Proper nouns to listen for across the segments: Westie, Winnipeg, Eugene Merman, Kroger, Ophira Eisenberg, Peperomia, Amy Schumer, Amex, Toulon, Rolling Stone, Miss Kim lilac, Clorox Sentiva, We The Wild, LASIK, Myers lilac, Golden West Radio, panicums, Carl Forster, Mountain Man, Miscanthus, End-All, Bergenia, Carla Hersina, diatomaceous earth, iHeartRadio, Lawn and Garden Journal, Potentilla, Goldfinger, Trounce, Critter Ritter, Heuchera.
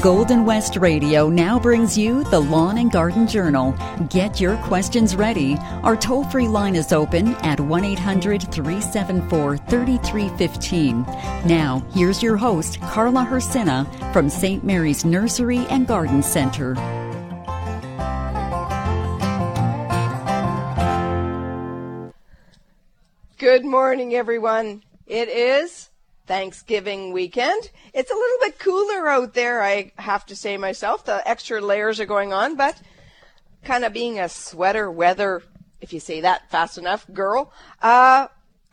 Golden West Radio now brings you the Lawn and Garden Journal. Get your questions ready. Our toll-free line is open at 1-800-374-3315. Now, here's your host, Carla Hersina, from St. Mary's Nursery and Garden Center. Good morning, everyone. It is Thanksgiving weekend. It's a little bit cooler out there, I have to say myself. The extra layers are going on, but kind of being a sweater weather, if you say that fast enough, girl. I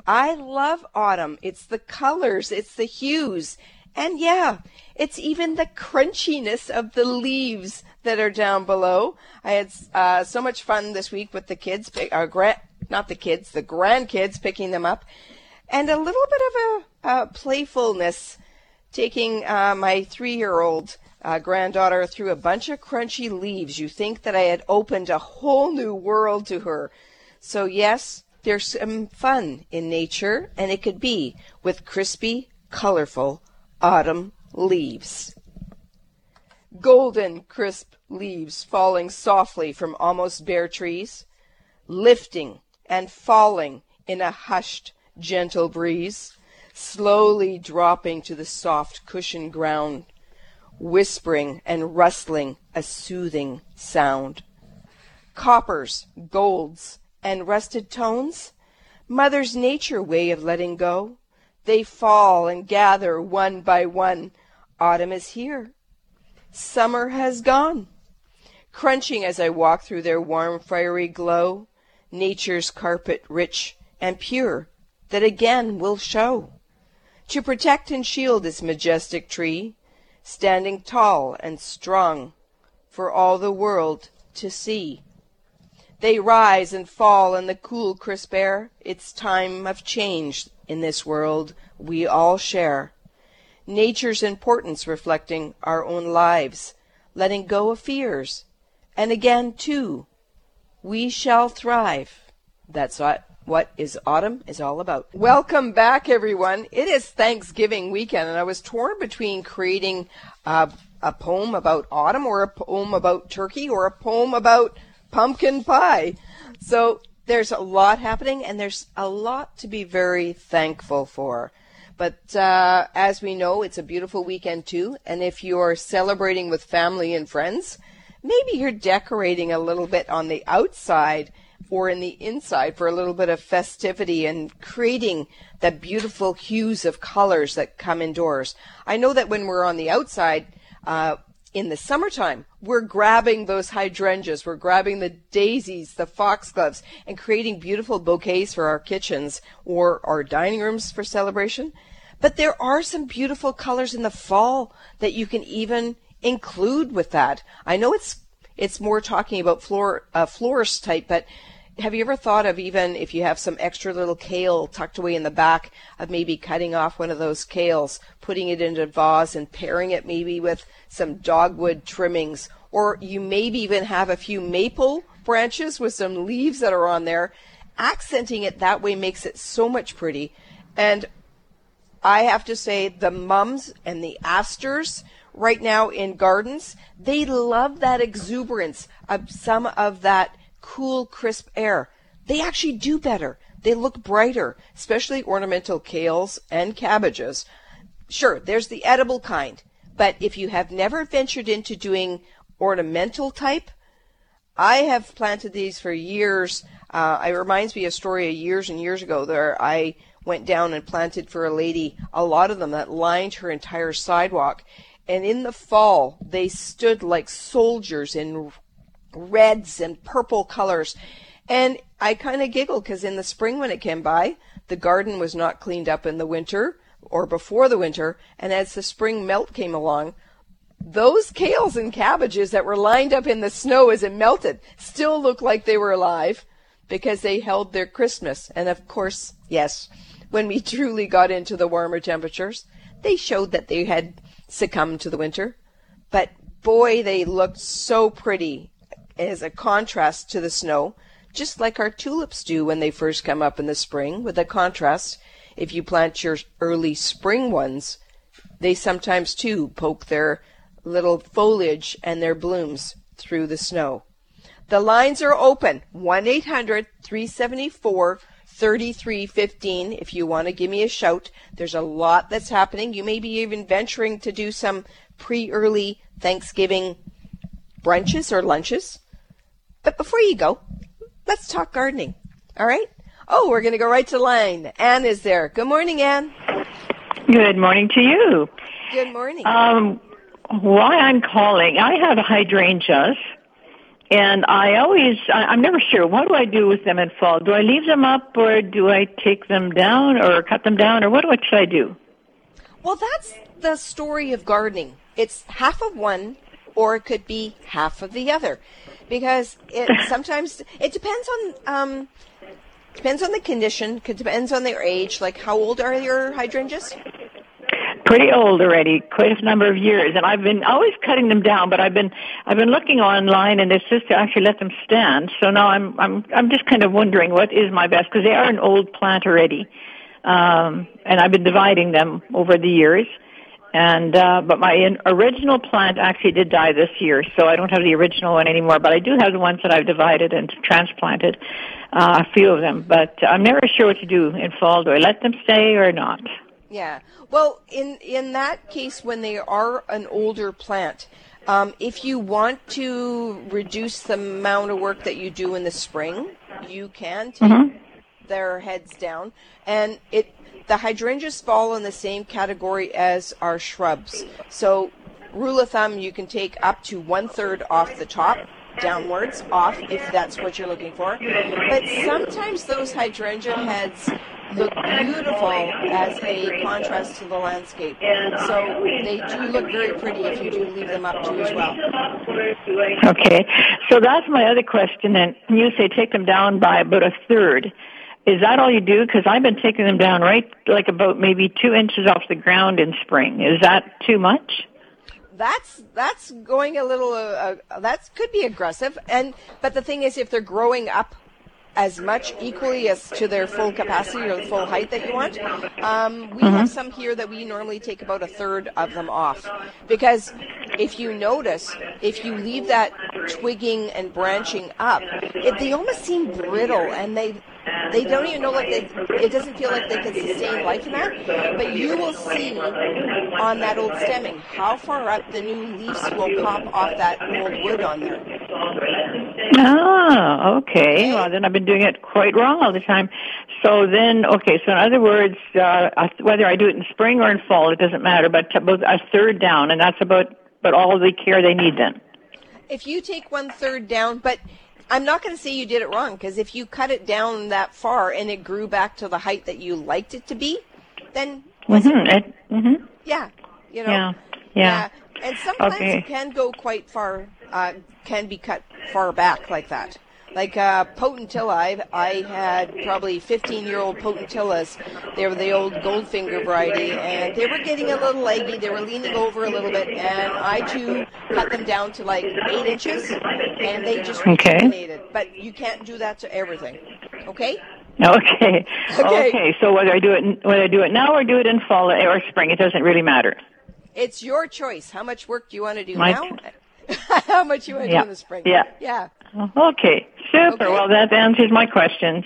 love autumn. It's the colors, it's the hues, and yeah, it's even the crunchiness of the leaves that are down below. I had so much fun this week with the kids, the grandkids picking them up. And a little bit of a playfulness, taking my 3-year-old granddaughter through a bunch of crunchy leaves. You think that I had opened a whole new world to her. So yes, there's some fun in nature, and it could be with crispy, colorful autumn leaves. Golden, crisp leaves falling softly from almost bare trees, lifting and falling in a hushed, gentle breeze, slowly dropping to the soft cushioned ground, whispering and rustling a soothing sound. Coppers, golds, and rusted tones, Mother's Nature way of letting go. They fall and gather one by one. Autumn is here. Summer has gone. Crunching as I walk through their warm fiery glow, nature's carpet rich and pure, that again will show. To protect and shield this majestic tree, standing tall and strong for all the world to see. They rise and fall in the cool, crisp air. It's time of change in this world we all share. Nature's importance reflecting our own lives, letting go of fears. And again, too, we shall thrive. That's what is autumn is all about. Welcome back, everyone. It is Thanksgiving weekend, and I was torn between creating a poem about autumn, or a poem about turkey, or a poem about pumpkin pie. So there's a lot happening, and there's a lot to be very thankful for. But as we know, it's a beautiful weekend too, and if you're celebrating with family and friends, maybe you're decorating a little bit on the outside or in the inside for a little bit of festivity and creating the beautiful hues of colors that come indoors. I know that when we're on the outside in the summertime, we're grabbing those hydrangeas, we're grabbing the daisies, the foxgloves, and creating beautiful bouquets for our kitchens or our dining rooms for celebration. But there are some beautiful colors in the fall that you can even include with that. I know it's more talking about florist type, but have you ever thought of, even if you have some extra little kale tucked away in the back, of maybe cutting off one of those kales, putting it into a vase and pairing it maybe with some dogwood trimmings? Or you maybe even have a few maple branches with some leaves that are on there. Accenting it that way makes it so much pretty. And I have to say, the mums and the asters right now in gardens, they love that exuberance of some of that cool, crisp air. They actually do better. They look brighter, especially ornamental kales and cabbages. Sure, there's the edible kind, but if you have never ventured into doing ornamental type, I have planted these for years. It reminds me of a story of years and years ago there. I went down and planted for a lady a lot of them that lined her entire sidewalk. And in the fall, they stood like soldiers in reds and purple colors. And I kind of giggled because in the spring when it came by, the garden was not cleaned up in the winter or before the winter. And as the spring melt came along, those kales and cabbages that were lined up in the snow as it melted still looked like they were alive because they held their crispness. And of course, yes, when we truly got into the warmer temperatures, they showed that they had succumbed to the winter, but boy, they looked so pretty as a contrast to the snow, just like our tulips do when they first come up in the spring. With a contrast, if you plant your early spring ones, they sometimes too poke their little foliage and their blooms through the snow. The lines are open, 1-800-374-3315. If you want to give me a shout, there's a lot that's happening. You may be even venturing to do some pre-early Thanksgiving brunches or lunches. But before you go, let's talk gardening, all right? Oh, we're going to go right to the line. Ann is there. Good morning, Ann. Good morning to you. Good morning. Why I'm calling, I have hydrangeas, and I'm never sure, what do I do with them in fall? Do I leave them up, or do I take them down, or cut them down, or what should I do? Well, that's the story of gardening. It's half of one, or it could be half of the other, because it depends on... Depends on the condition. Depends on their age. Like, how old are your hydrangeas? Pretty old already, quite a number of years. And I've been always cutting them down, but I've been looking online, and it's just to actually let them stand. So now I'm just kind of wondering what is my best, because they are an old plant already, and I've been dividing them over the years. And but my original plant actually did die this year, so I don't have the original one anymore. But I do have the ones that I've divided and transplanted, a few of them. But I'm never sure what to do in fall. Do I let them stay or not? Yeah. Well, in that case, when they are an older plant, if you want to reduce the amount of work that you do in the spring, you can take their heads down, and the hydrangeas fall in the same category as our shrubs. So, rule of thumb, you can take up to 1/3 off the top, downwards, off, if that's what you're looking for. But sometimes those hydrangea heads look beautiful as a contrast to the landscape. So, they do look very pretty if you do leave them up too as well. Okay. So, that's my other question. And you say take them down by about 1/3. Is that all you do? Because I've been taking them down right like about maybe 2 inches off the ground in spring. Is that too much? That's going a little. That could be aggressive. But the thing is, if they're growing up as much equally as to their full capacity or the full height that you want, we have some here that we normally take about 1/3 of them off, because if you notice, if you leave that twigging and branching up, they almost seem brittle, and they don't even know, like, it doesn't feel like they can sustain life in that. But you will see on that old stemming how far up the new leaves will pop off that old wood on there. Ah, okay. Well, then I've been doing it quite wrong all the time. So then, okay, so in other words, whether I do it in spring or in fall, it doesn't matter, but about 1/3 down, and that's about all the care they need then. If you take 1/3 down, but... I'm not going to say you did it wrong, because if you cut it down that far and it grew back to the height that you liked it to be, then and sometimes it can go quite far, can be cut far back like that. Like Potentilla, I had probably 15-year-old Potentillas. They were the old Goldfinger variety, and they were getting a little leggy. They were leaning over a little bit, and I, too, cut them down to like 8 inches, and they just rejuvenated. But you can't do that to everything, okay? Okay. So whether I do it now or do it in fall or spring, it doesn't really matter. It's your choice. How much work do you want to do now? How much you want to do in the spring? Yeah. Okay, super. Okay. Well, that answers my questions.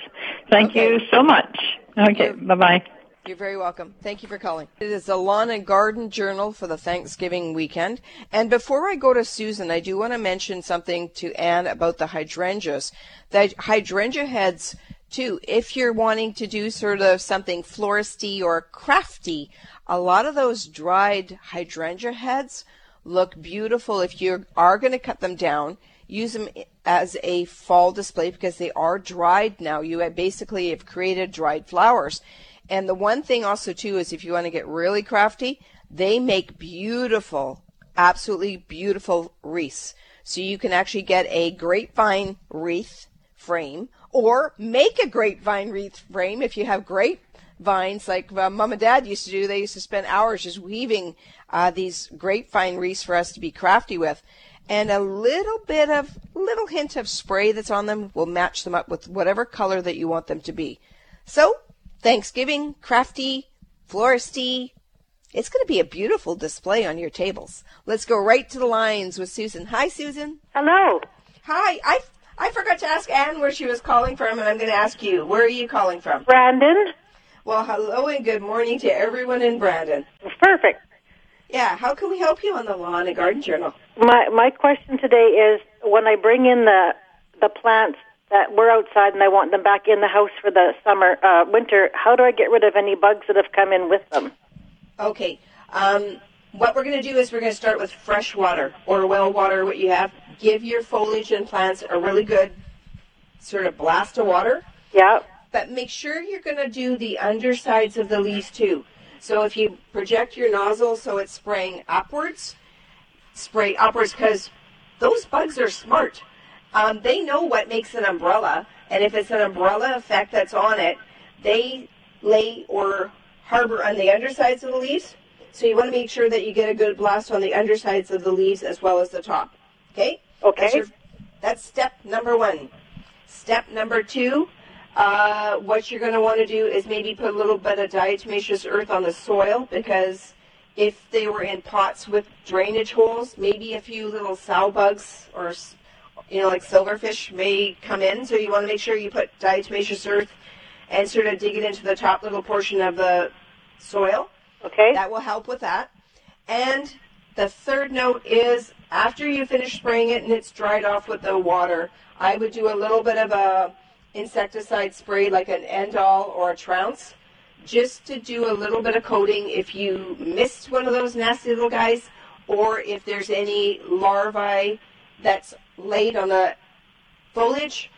Thank you so much. Okay, bye-bye. You're very welcome. Thank you for calling. It is the Lawn and Garden Journal for the Thanksgiving weekend. And before I go to Susan, I do want to mention something to Anne about the hydrangeas. The hydrangea heads, too, if you're wanting to do sort of something floristy or crafty, a lot of those dried hydrangea heads look beautiful if you are going to cut them down. Use them as a fall display because they are dried now. You basically have created dried flowers. And the one thing also, too, is if you want to get really crafty, they make beautiful, absolutely beautiful wreaths. So you can actually get a grapevine wreath frame or make a grapevine wreath frame if you have grapevines like Mom and Dad used to do. They used to spend hours just weaving these grapevine wreaths for us to be crafty with. And a little hint of spray that's on them will match them up with whatever color that you want them to be. So, Thanksgiving, crafty, floristy, It's going to be a beautiful display on your tables. Let's go right to the lines with Susan. Hi, Susan. Hello. Hi. I forgot to ask Anne where she was calling from, and I'm going to ask you. Where are you calling from? Brandon. Well, hello and good morning to everyone in Brandon. Perfect. Yeah. How can we help you on the Lawn and Garden Journal? My question today is when I bring in the plants that were outside and I want them back in the house for the winter, how do I get rid of any bugs that have come in with them? Okay. What we're going to do is we're going to start with fresh water or well water, what you have. Give your foliage and plants a really good sort of blast of water. Yeah. But make sure you're going to do the undersides of the leaves too. So if you project your nozzle so it's spraying upwards, spray upwards because those bugs are smart. They know what makes an umbrella, and if it's an umbrella effect that's on it, they lay or harbor on the undersides of the leaves. So you want to make sure that you get a good blast on the undersides of the leaves as well as the top. Okay? Okay. That's step number 1. Step number 2, what you're going to want to do is maybe put a little bit of diatomaceous earth on the soil, because if they were in pots with drainage holes, maybe a few little sow bugs or, like silverfish may come in. So you want to make sure you put diatomaceous earth and sort of dig it into the top little portion of the soil. Okay. That will help with that. And the third note is after you finish spraying it and it's dried off with the water, I would do a little bit of a insecticide spray like an End-All or a Trounce just to do a little bit of coating if you missed one of those nasty little guys or if there's any larvae that's laid on the foliage.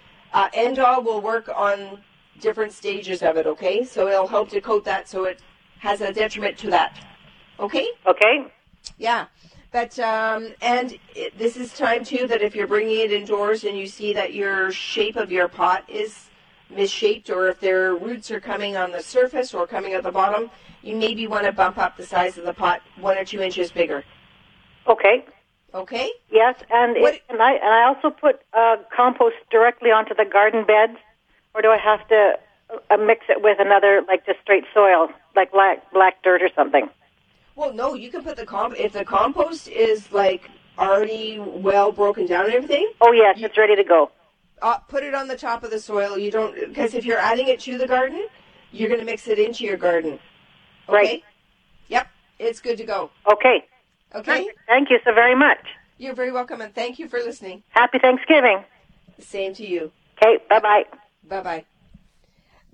End-All will work on different stages of it, okay? So it'll help to coat that so it has a detriment to that. Okay? Okay. Yeah. But, this is time, too, that if you're bringing it indoors and you see that your shape of your pot is misshaped or if their roots are coming on the surface or coming at the bottom, you maybe want to bump up the size of the pot 1 or 2 inches bigger. Okay. Okay? Yes, and I also put compost directly onto the garden beds. Or do I have to mix it with another, like just straight soil, like black dirt or something? Well, no, you can put if the compost is like already well broken down and everything. Oh, yes, it's ready to go. Put it on the top of the soil. You don't, because if you're adding it to the garden, you're going to mix it into your garden. Okay? Right. Yep, it's good to go. Okay. Okay. Thank you so very much. You're very welcome, and thank you for listening. Happy Thanksgiving. Same to you. Okay, bye-bye. Bye-bye.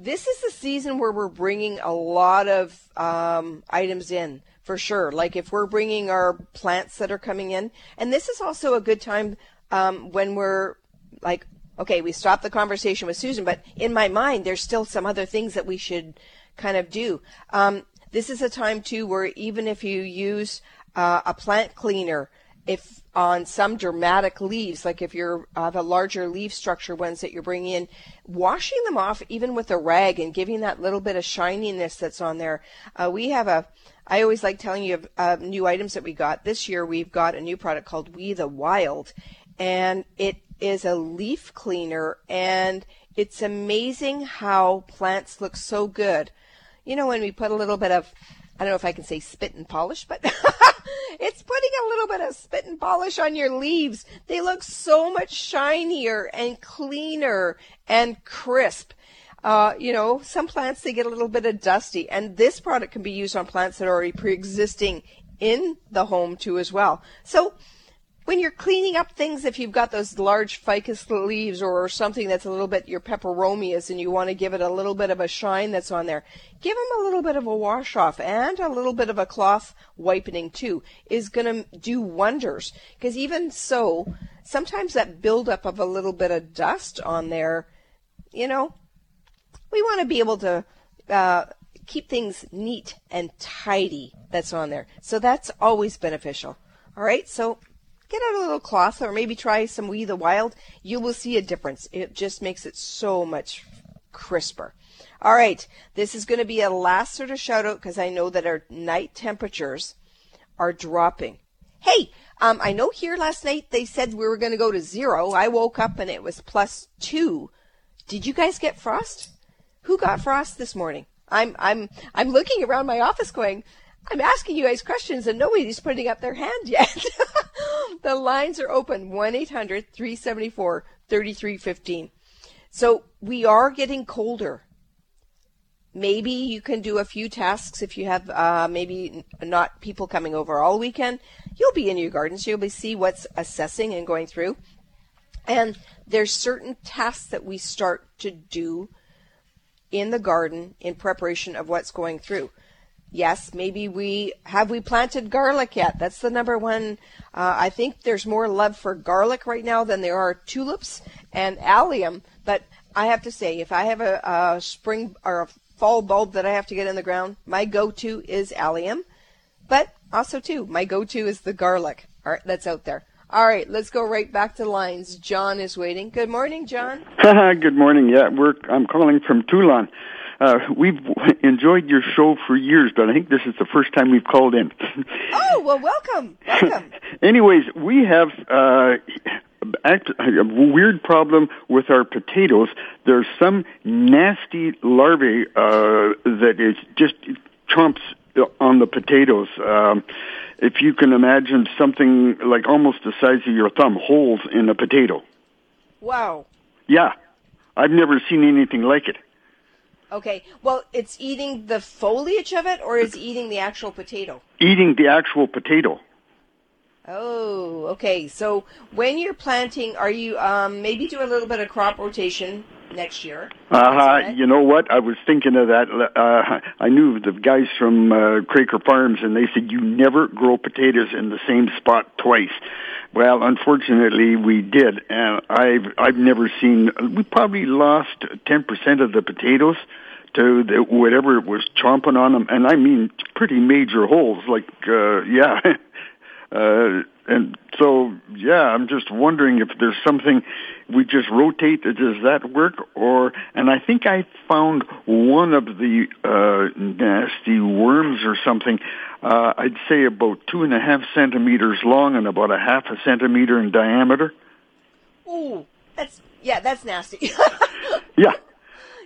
This is the season where we're bringing a lot of items in, for sure. Like if we're bringing our plants that are coming in. And this is also a good time when we're like, okay, we stopped the conversation with Susan, but in my mind, there's still some other things that we should kind of do. This is a time, too, where even if you use a plant cleaner, if on some dramatic leaves, like if you have a larger leaf structure ones that you're bringing in, washing them off even with a rag and giving that little bit of shininess that's on there. I always like telling you of new items that we got. This year we've got a new product called We The Wild, and it is a leaf cleaner, and it's amazing how plants look so good. You know, when we put a little bit of, I don't know if I can say spit and polish, but it's putting a little bit of spit and polish on your leaves. They look so much shinier and cleaner and crisp. Some plants, they get a little bit of dusty. And this product can be used on plants that are already pre-existing in the home, too, as well. So when you're cleaning up things, if you've got those large ficus leaves or something that's a little bit your peperomias and you want to give it a little bit of a shine that's on there, give them a little bit of a wash off, and a little bit of a cloth wiping too is going to do wonders. Because even so, sometimes that buildup of a little bit of dust on there, we want to be able to keep things neat and tidy that's on there. So that's always beneficial. All right, so get out a little cloth or maybe try some We The Wild. You will see a difference. It just makes it so much crisper. All right, this is going to be a last sort of shout out because I know that our night temperatures are dropping. Hey, I know here last night they said we were going to go to 0. I woke up and it was +2. Did you guys get frost? Who got frost this morning? I'm looking around my office going, I'm asking you guys questions and nobody's putting up their hand yet. The lines are open, 1-800-374-3315. So we are getting colder. Maybe you can do a few tasks if you have maybe not people coming over all weekend. You'll be in your gardens. You'll be see what's assessing and going through. And there's certain tasks that we start to do in the garden in preparation of what's going through. Yes, maybe we planted garlic yet? That's the number one. I think there's more love for garlic right now than there are tulips and allium. But I have to say, if I have a spring or a fall bulb that I have to get in the ground, my go-to is allium. But also, too, my go-to is the garlic. All right, that's out there. All right, let's go right back to the lines. John is waiting. Good morning, John. Good morning. Yeah, I'm calling from Toulon. We've enjoyed your show for years, but I think this is the first time we've called in. Oh, well, welcome. Anyways, we have a weird problem with our potatoes. There's some nasty larvae that is just chomps on the potatoes. If you can imagine something like almost the size of your thumb, holes in a potato. Wow. Yeah. I've never seen anything like it. Okay. Well, it's eating the foliage of it, or is it eating the actual potato? Eating the actual potato. Oh, okay. So when you're planting, are you maybe do a little bit of crop rotation next year? You know what? I was thinking of that. I knew the guys from Cracker farms, and they said you never grow potatoes in the same spot twice. Well, unfortunately, we did, and I've never seen. We probably lost 10% of the potatoes to whatever it was chomping on them, and I mean pretty major holes. Like, yeah. And so, yeah, I'm just wondering if there's something we just rotate. Does that work? And I think I found one of the nasty worms or something. I'd say about 2.5 centimeters long and about 0.5 centimeter in diameter. Ooh, that's nasty. Yeah.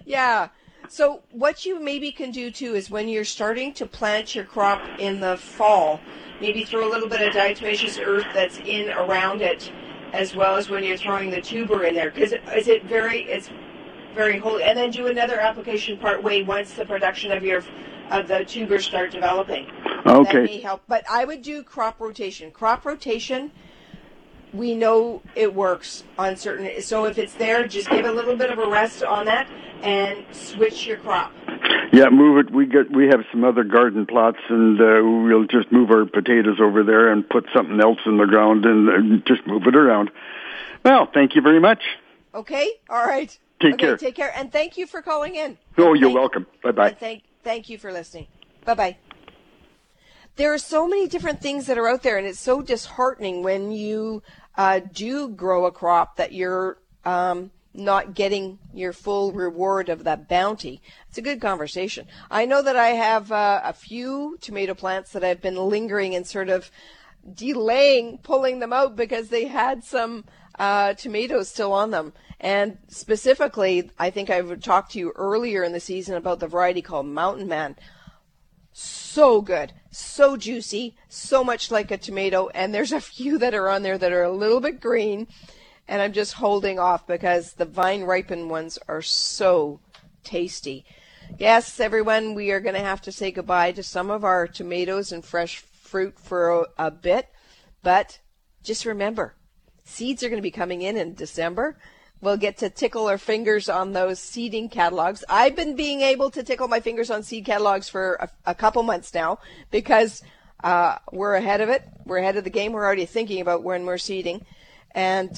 Yeah. So what you maybe can do, too, is when you're starting to plant your crop in the fall, maybe throw a little bit of diatomaceous earth that's in around it, as well as when you're throwing the tuber in there, because it's very holy. And then do another application part way once the production of the tubers start developing. Okay. That may help. But I would do crop rotation. Crop rotation, we know it works on certain. So if it's there, just give a little bit of a rest on that and switch your crop. Yeah, move it. We have some other garden plots, and we'll just move our potatoes over there and put something else in the ground and just move it around. Well, thank you very much. Okay, all right. Take care. Take care, and thank you for calling in. Oh, you're welcome. Bye-bye. And thank you for listening. Bye-bye. There are so many different things that are out there, and it's so disheartening when you do grow a crop that you're not getting your full reward of that bounty. It's a good conversation. I know that I have a few tomato plants that I've been lingering and sort of delaying pulling them out because they had some tomatoes still on them. And specifically, I think I've talked to you earlier in the season about the variety called Mountain Man. So good, so juicy, so much like a tomato. And there's a few that are on there that are a little bit green. And I'm just holding off because the vine-ripened ones are so tasty. Yes, everyone, we are going to have to say goodbye to some of our tomatoes and fresh fruit for a bit. But just remember, seeds are going to be coming in December. We'll get to tickle our fingers on those seeding catalogs. I've been being able to tickle my fingers on seed catalogs for a couple months now because we're ahead of it. We're ahead of the game. We're already thinking about when we're seeding. And,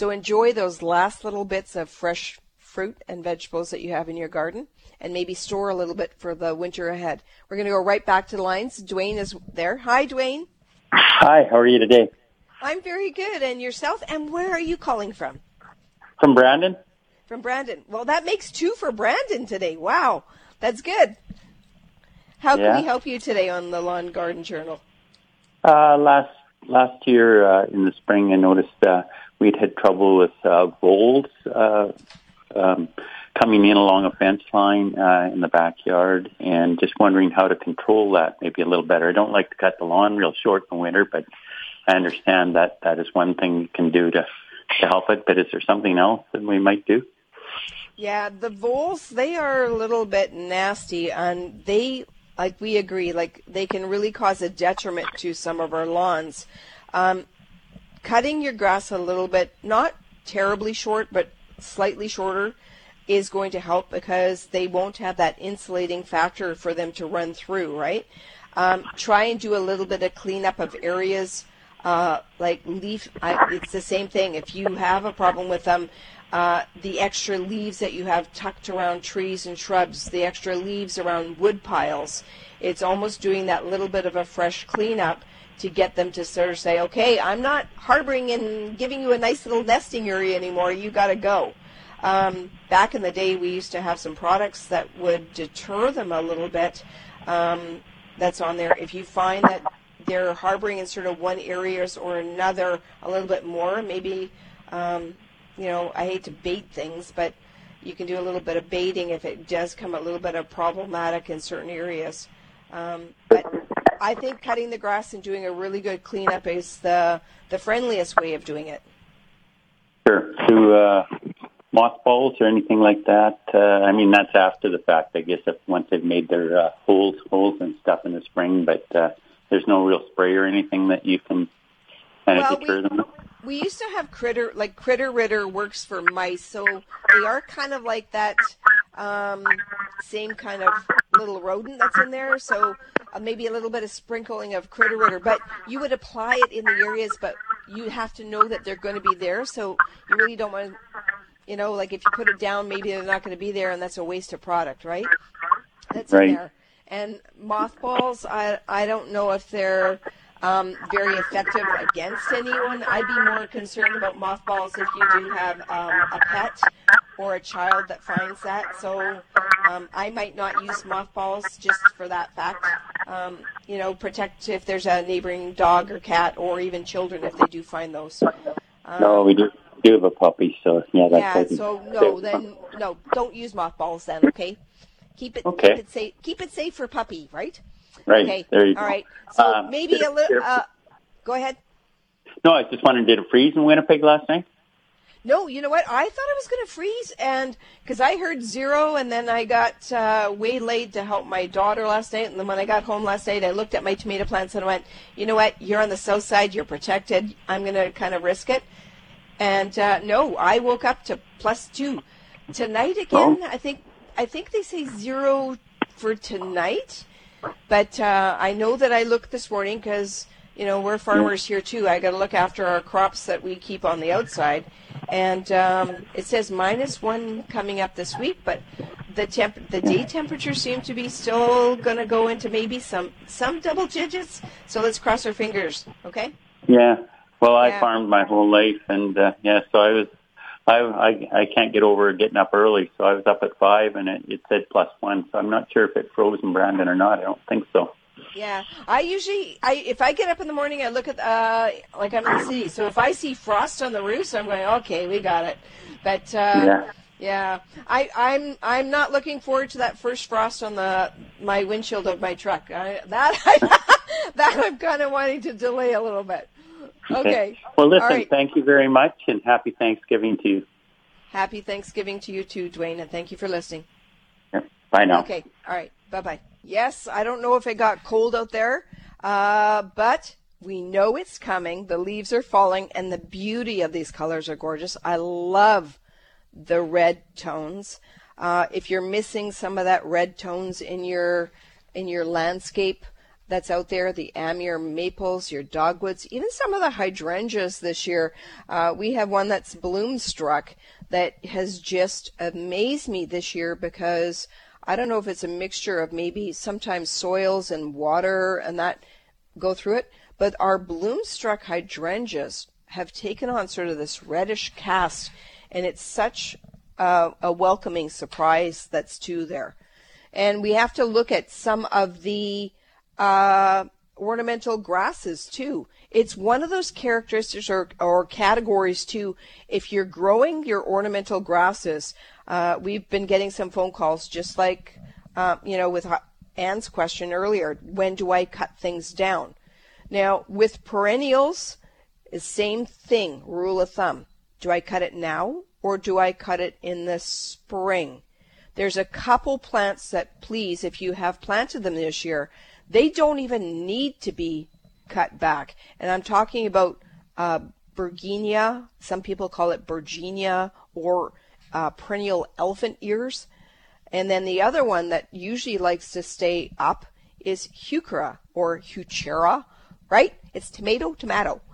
so enjoy those last little bits of fresh fruit and vegetables that you have in your garden and maybe store a little bit for the winter ahead. We're going to go right back to the lines. Dwayne is there. Hi, Dwayne. Hi, how are you today? I'm very good. And yourself? And where are you calling from? From Brandon. From Brandon. Well, that makes two for Brandon today. Wow, that's good. How can we help you today on the Lawn Garden Journal? Last year in the spring, I noticed we'd had trouble with voles coming in along a fence line in the backyard, and just wondering how to control that maybe a little better. I don't like to cut the lawn real short in the winter, but I understand that that is one thing you can do to help it. But is there something else that we might do? Yeah, the voles, they are a little bit nasty, and they, like we agree, like they can really cause a detriment to some of our lawns. Cutting your grass a little bit, not terribly short, but slightly shorter, is going to help because they won't have that insulating factor for them to run through, right? Try and do a little bit of cleanup of areas like leaf. It's the same thing. If you have a problem with them, the extra leaves that you have tucked around trees and shrubs, the extra leaves around wood piles, it's almost doing that little bit of a fresh cleanup to get them to sort of say, okay, I'm not harboring and giving you a nice little nesting area anymore. You got to go. Back in the day, we used to have some products that would deter them a little bit. That's on there. If you find that they're harboring in sort of one area or another a little bit more, maybe, you know, I hate to bait things, but you can do a little bit of baiting if it does come a little bit of problematic in certain areas. But I think cutting the grass and doing a really good cleanup is the friendliest way of doing it. Sure. To mothballs or anything like that. I mean, that's after the fact, I guess, if once they've made their holes and stuff in the spring, but there's no real spray or anything that you can kind of deter them. We used to have Critter Ritter works for mice, so they are kind of like that same kind of little rodent that's in there, so maybe a little bit of sprinkling of Critter Ritter, but you would apply it in the areas, but you have to know that they're going to be there, so you really don't want to, you know, like if you put it down, maybe they're not going to be there, and that's a waste of product, right? That's right. In there. And mothballs, I don't know if they're very effective against anyone. I'd be more concerned about mothballs if you do have a pet or a child that finds that. So I might not use mothballs just for that fact. You know, protect if there's a neighboring dog or cat or even children if they do find those. No, we do. Do have a puppy, so yeah. That's no, don't use mothballs then. Okay, keep it safe. Keep it safe for puppy, right? Right. Okay. There you go. All right. So maybe a little. Go ahead. No, I just wondered, did it freeze in Winnipeg last night? No, you know what? I thought it was going to freeze, and because I heard 0, and then I got waylaid to help my daughter last night, and then when I got home last night, I looked at my tomato plants and I went, you know what? You're on the south side. You're protected. I'm going to kind of risk it. And no, I woke up to +2 tonight again. I think they say 0 for tonight, but I know that I looked this morning because you know we're farmers here too. I got to look after our crops that we keep on the outside, and it says -1 coming up this week. But the day temperature seemed to be still going to go into maybe some double digits. So let's cross our fingers, okay? Yeah. Well, I farmed my whole life, and so I can't get over getting up early, so I was up at 5, and it said +1, so I'm not sure if it froze in Brandon or not. I don't think so. Yeah, I usually, if I get up in the morning, I look at like I'm in the city, so if I see frost on the roofs, I'm going, okay, we got it. But I'm not looking forward to that first frost on my windshield of my truck. That I'm kind of wanting to delay a little bit. Okay. Well, listen, Thank you very much, and happy Thanksgiving to you. Happy Thanksgiving to you too, Dwayne, and thank you for listening. Yeah. Bye now. Okay. All right. Bye-bye. Yes, I don't know if it got cold out there, but we know it's coming. The leaves are falling, and the beauty of these colors are gorgeous. I love the red tones. If you're missing some of that red tones in your landscape, that's out there, the amur maples, your dogwoods, even some of the hydrangeas this year. We have one that's bloom-struck that has just amazed me this year because I don't know if it's a mixture of maybe sometimes soils and water and that go through it, but our bloom-struck hydrangeas have taken on sort of this reddish cast, and it's such a welcoming surprise that's too there. And we have to look at some of the ornamental grasses too. It's one of those characteristics or categories too. If you're growing your ornamental grasses, We've been getting some phone calls, just like, with Anne's question earlier, when do I cut things down? Now, with perennials, the same thing, rule of thumb. Do I cut it now or do I cut it in the spring? There's a couple plants that, please, if you have planted them this year, they don't even need to be cut back. And I'm talking about Bergenia, some people call it Bergenia, or perennial elephant ears. And then the other one that usually likes to stay up is Heuchera or Heuchera, right? It's tomato.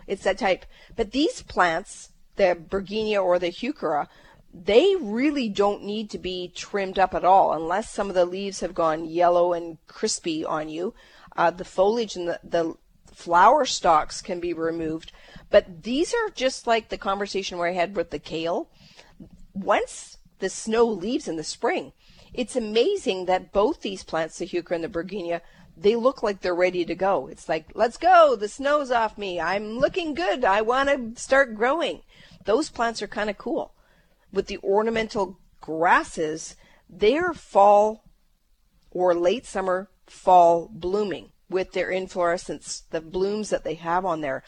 It's that type. But these plants, the Bergenia or the Heuchera, they really don't need to be trimmed up at all unless some of the leaves have gone yellow and crispy on you. The foliage and the flower stalks can be removed. But these are just like the conversation where I had with the kale. Once the snow leaves in the spring, it's amazing that both these plants, the Heuchera and the Bergenia, they look like they're ready to go. It's like, let's go, the snow's off me, I'm looking good, I want to start growing. Those plants are kind of cool. With the ornamental grasses, they're fall or late summer, fall blooming with their inflorescence, the blooms that they have on there.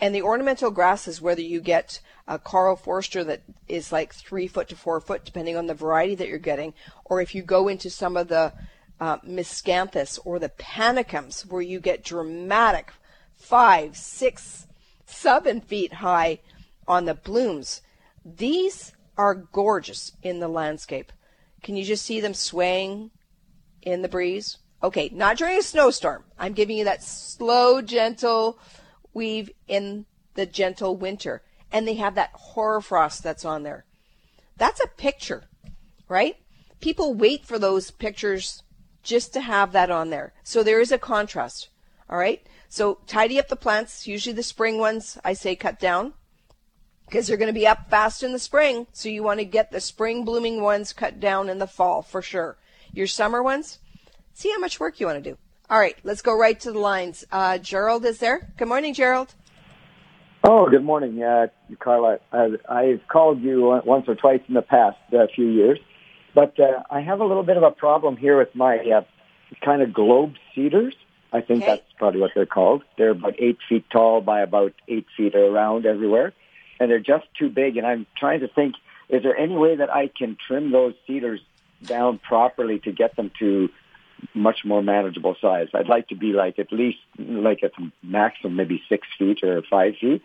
And the ornamental grasses, whether you get a Carl Forster that is like 3 foot to 4 foot, depending on the variety that you're getting, or if you go into some of the Miscanthus or the panicums, where you get dramatic 5, 6, 7 feet high on the blooms, these are gorgeous in the landscape. Can you just see them swaying in the breeze? Okay, not during a snowstorm. I'm giving you that slow, gentle weave in the gentle winter. And they have that hoar frost that's on there. That's a picture, right? People wait for those pictures just to have that on there. So there is a contrast, all right? So tidy up the plants. Usually the spring ones, I say cut down, because they're going to be up fast in the spring. So you want to get the spring blooming ones cut down in the fall for sure. Your summer ones, see how much work you want to do. All right, let's go right to the lines. Gerald is there. Good morning, Gerald. Oh, good morning, Carla. I've called you once or twice in the past few years, but I have a little bit of a problem here with my kind of globe cedars. I think that's probably what they're called. They're about 8 feet tall by about 8 feet around everywhere. And they're just too big, and I'm trying to think, is there any way that I can trim those cedars down properly to get them to much more manageable size? I'd like to be like at least, like at the maximum, maybe 6 feet or 5 feet.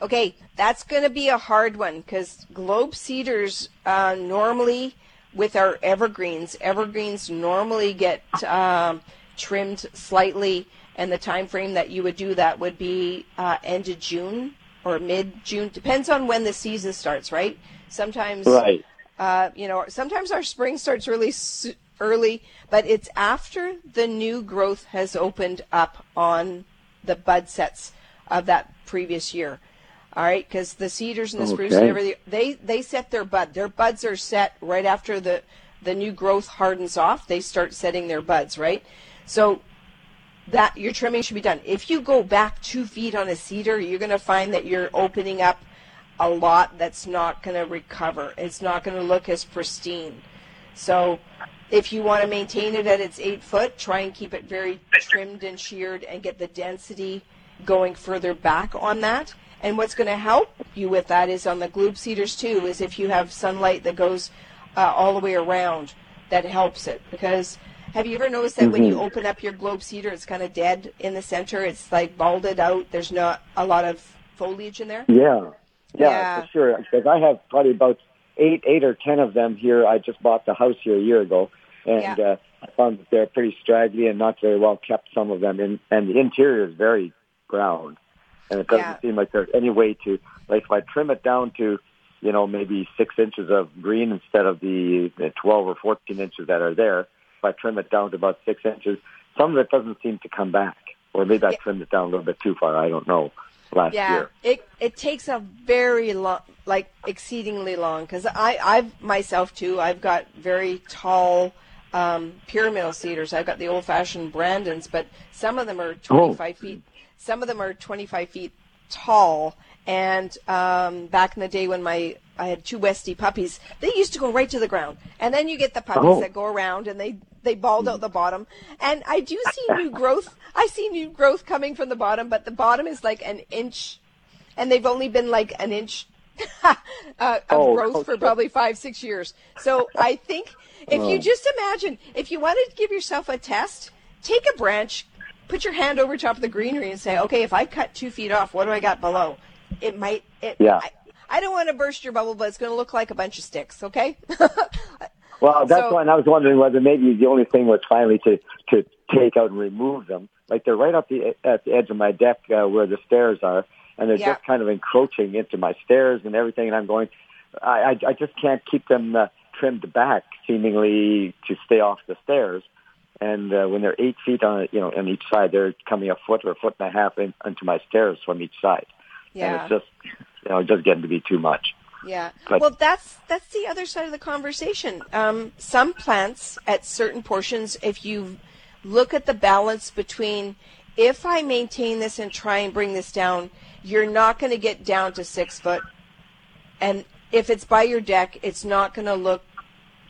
Okay, that's going to be a hard one, because globe cedars normally, with our evergreens normally get trimmed slightly, and the time frame that you would do that would be end of June. Or mid-June, depends on when the season starts, right? Sometimes, right. Sometimes our spring starts really early, but it's after the new growth has opened up on the bud sets of that previous year. All right, because the cedars and the spruce and everything, they set their bud. Their buds are set right after the new growth hardens off. They start setting their buds, right? So that your trimming should be done. If you go back 2 feet on a cedar, you're going to find that you're opening up a lot that's not going to recover. It's not going to look as pristine. So if you want to maintain it at its 8 foot, try and keep it very trimmed and sheared and get the density going further back on that. And what's going to help you with that is on the globe cedars too, is if you have sunlight that goes all the way around, that helps it. Because have you ever noticed that when you open up your globe cedar, it's kind of dead in the center? It's like balded out. There's not a lot of foliage in there? Yeah, for sure. Because I have probably about eight or 10 of them here. I just bought the house here a year ago, and I found that they're pretty straggly and not very well kept, some of them. And the interior is very brown, and it doesn't seem like there's any way to, like if I trim it down to, maybe 6 inches of green instead of the 12 or 14 inches that are there. If I trim it down to about 6 inches, some of it doesn't seem to come back. Or maybe I trimmed it down a little bit too far. I don't know. Last year. It takes a very long, like exceedingly long, because I've myself too, I've got very tall pyramidal cedars. I've got the old-fashioned Brandons, but some of them are 25 feet tall, And back in the day when I had two Westie puppies, they used to go right to the ground. And then you get the puppies that go around, and they balled out the bottom. And I do see new growth. I see new growth coming from the bottom, but the bottom is like an inch, and they've only been like an inch of growth for probably 5-6 years. So I think if you just imagine, if you want to give yourself a test, take a branch, put your hand over top of the greenery and say, okay, if I cut 2 feet off, what do I got below? I don't want to burst your bubble, but it's going to look like a bunch of sticks, okay? Well, that's why I was wondering whether maybe the only thing was finally to take out and remove them. Like they're right at the edge of my deck where the stairs are, and they're just kind of encroaching into my stairs and everything, and I'm going, I just can't keep them trimmed back, seemingly, to stay off the stairs. And when they're 8 feet on each side, they're coming a foot or a foot and a half into my stairs from each side. Yeah. And it's just, just getting to be too much. Yeah. But, well, that's the other side of the conversation. Some plants at certain portions, if you look at the balance between, if I maintain this and try and bring this down, you're not going to get down to 6 foot. And if it's by your deck, it's not going to look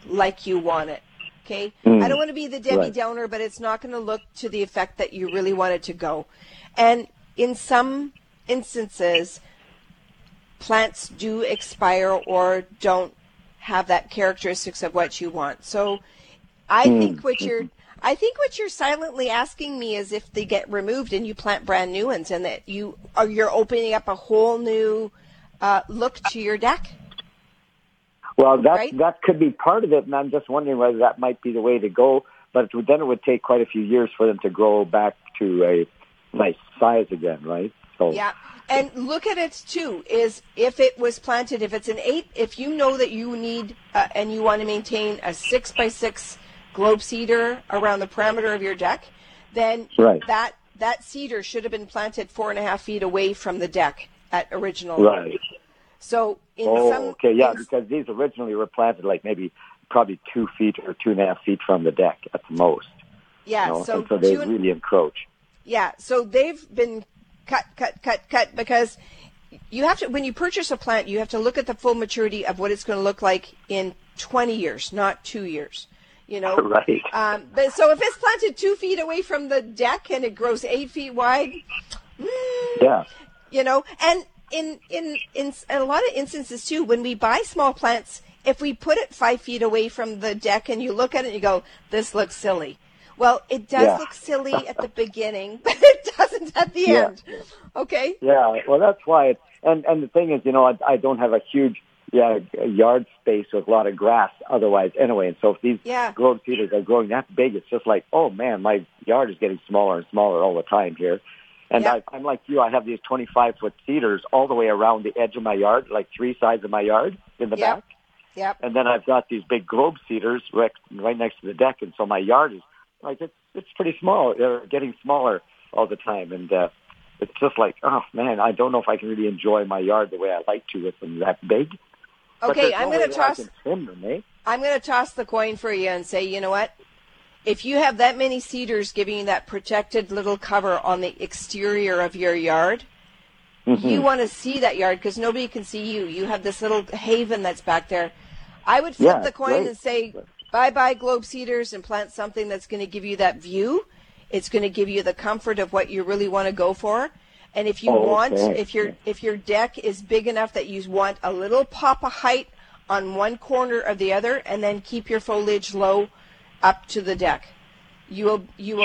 like you want it. Okay? I don't want to be the Debbie Downer, but it's not going to look to the effect that you really want it to go. And in some instances, plants do expire or don't have that characteristics of what you want. So I think what you're silently asking me is if they get removed and you plant brand new ones, and that you're opening up a whole new look to your deck. Well, that could be part of it, and I'm just wondering whether that might be the way to go. But then it would take quite a few years for them to grow back to a nice size again, right? Yeah, and look at it too, is if it was planted, if it's an 8, if you know that you need and you want to maintain a 6x6 globe cedar around the perimeter of your deck, then that cedar should have been planted 4.5 feet away from the deck at original. Right. So in because these originally were planted like probably 2 feet or 2.5 feet from the deck at the most. Yeah, so they really encroach. Yeah, so they've been cut, because you have to, when you purchase a plant, you have to look at the full maturity of what it's going to look like in 20 years, not 2 years, Right. But so if it's planted 2 feet away from the deck and it grows 8 feet wide, and in a lot of instances too, when we buy small plants, if we put it 5 feet away from the deck and you look at it and you go, this looks silly. Well, it does look silly at the beginning, but it doesn't at the end. Okay? Yeah, well, that's why. And the thing is, I don't have a huge yard space with a lot of grass otherwise anyway. And so if these globe cedars are growing that big, it's just like, oh, man, my yard is getting smaller and smaller all the time here. And I'm like you. I have these 25-foot cedars all the way around the edge of my yard, like three sides of my yard in the back. Yep. And then I've got these big globe cedars right next to the deck, and so my yard is, like, it's pretty small. They're getting smaller all the time. And it's just like, oh, man, I don't know if I can really enjoy my yard the way I like to with them that big. Okay, I'm going to toss them, eh? I'm going to toss the coin for you and say, you know what? If you have that many cedars giving you that protected little cover on the exterior of your yard, you want to see that yard because nobody can see you. You have this little haven that's back there. I would flip the coin and say, bye-bye globe cedars, and plant something that's going to give you that view. It's going to give you the comfort of what you really want to go for. And if you if your deck is big enough that you want a little pop of height on one corner or the other, and then keep your foliage low up to the deck, you will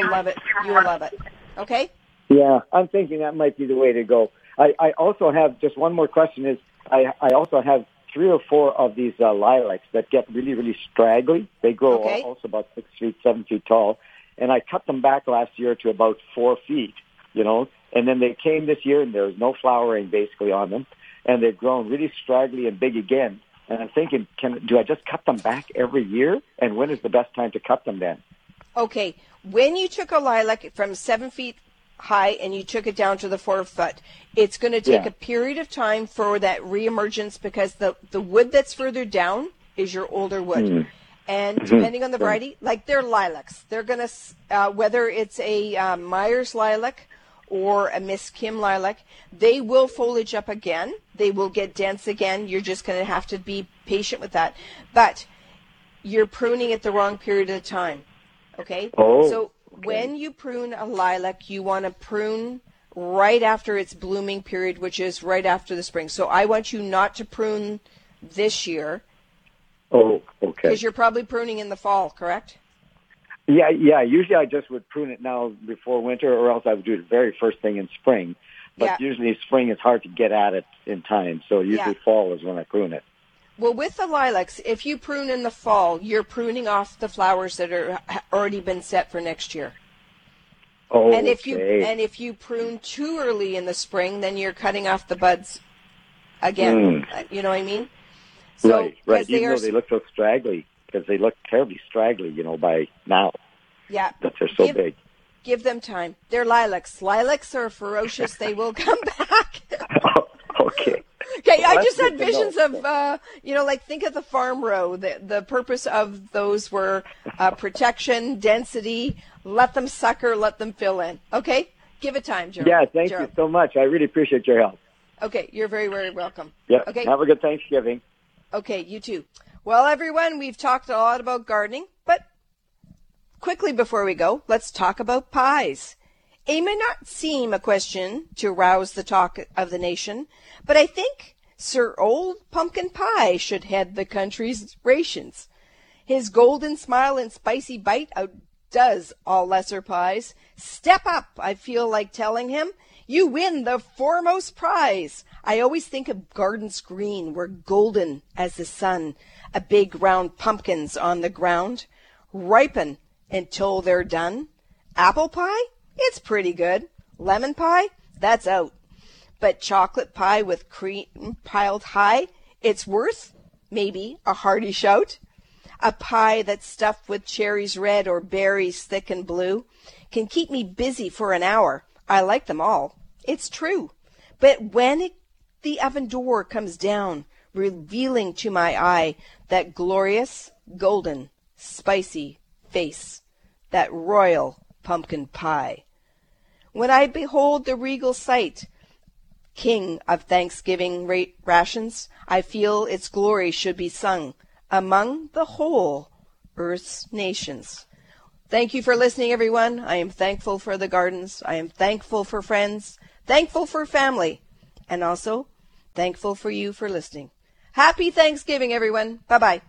love it. You will love it. Okay? Yeah, I'm thinking that might be the way to go. I also have just one more question. I also have 3 or 4 of these lilacs that get really, really straggly. They grow also about 6 feet, 7 feet tall. And I cut them back last year to about 4 feet, And then they came this year, and there was no flowering basically on them. And they've grown really straggly and big again. And I'm thinking, do I just cut them back every year? And when is the best time to cut them then? Okay. When you took a lilac from 7 feet high and you took it down to the 4 foot, it's going to take a period of time for that reemergence, because the wood that's further down is your older wood, and depending on the variety, like they're lilacs, they're going to whether it's a Myers lilac or a Miss Kim lilac, they will foliage up again. They will get dense again. You're just going to have to be patient with that. But you're pruning at the wrong period of time, okay? Oh, so okay. When you prune a lilac, you want to prune right after its blooming period, which is right after the spring. So I want you not to prune this year. Oh, okay. Because you're probably pruning in the fall, correct? Yeah. Usually I just would prune it now before winter, or else I would do it very first thing in spring. But usually spring is hard to get at it in time, so usually fall is when I prune it. Well, with the lilacs, if you prune in the fall, you're pruning off the flowers that are already been set for next year. Oh, and if you prune too early in the spring, then you're cutting off the buds again. Mm. You know what I mean? So, right. Even though they look so straggly, because they look terribly straggly, you know, by now. Yeah. But they're so big. Give them time. They're lilacs. Lilacs are ferocious. They will come back. Okay. Okay, well, I just had visions of, think of the farm row. The purpose of those were protection, density, let them sucker, let them fill in. Okay? Give it time, Gerald. Yeah, thank you so much. I really appreciate your help. Okay, you're very, very welcome. Yeah, okay. Have a good Thanksgiving. Okay, you too. Well, everyone, we've talked a lot about gardening, but quickly before we go, let's talk about pies. It may not seem a question to rouse the talk of the nation, but I think Sir Old Pumpkin Pie should head the country's rations. His golden smile and spicy bite outdoes all lesser pies. Step up, I feel like telling him. You win the foremost prize. I always think of gardens green where golden as the sun, a big round pumpkins on the ground, ripen until they're done. Apple pie? It's pretty good. Lemon pie? That's out. But chocolate pie with cream piled high? It's worth, maybe, a hearty shout. A pie that's stuffed with cherries red or berries thick and blue can keep me busy for an hour. I like them all. It's true. But when the oven door comes down, revealing to my eye that glorious, golden, spicy face, that royal pumpkin pie. When I behold the regal sight, king of Thanksgiving rations, I feel its glory should be sung among the whole earth's nations. Thank you for listening, everyone. I am thankful for the gardens. I am thankful for friends, thankful for family, and also thankful for you for listening. Happy Thanksgiving, everyone. Bye-bye.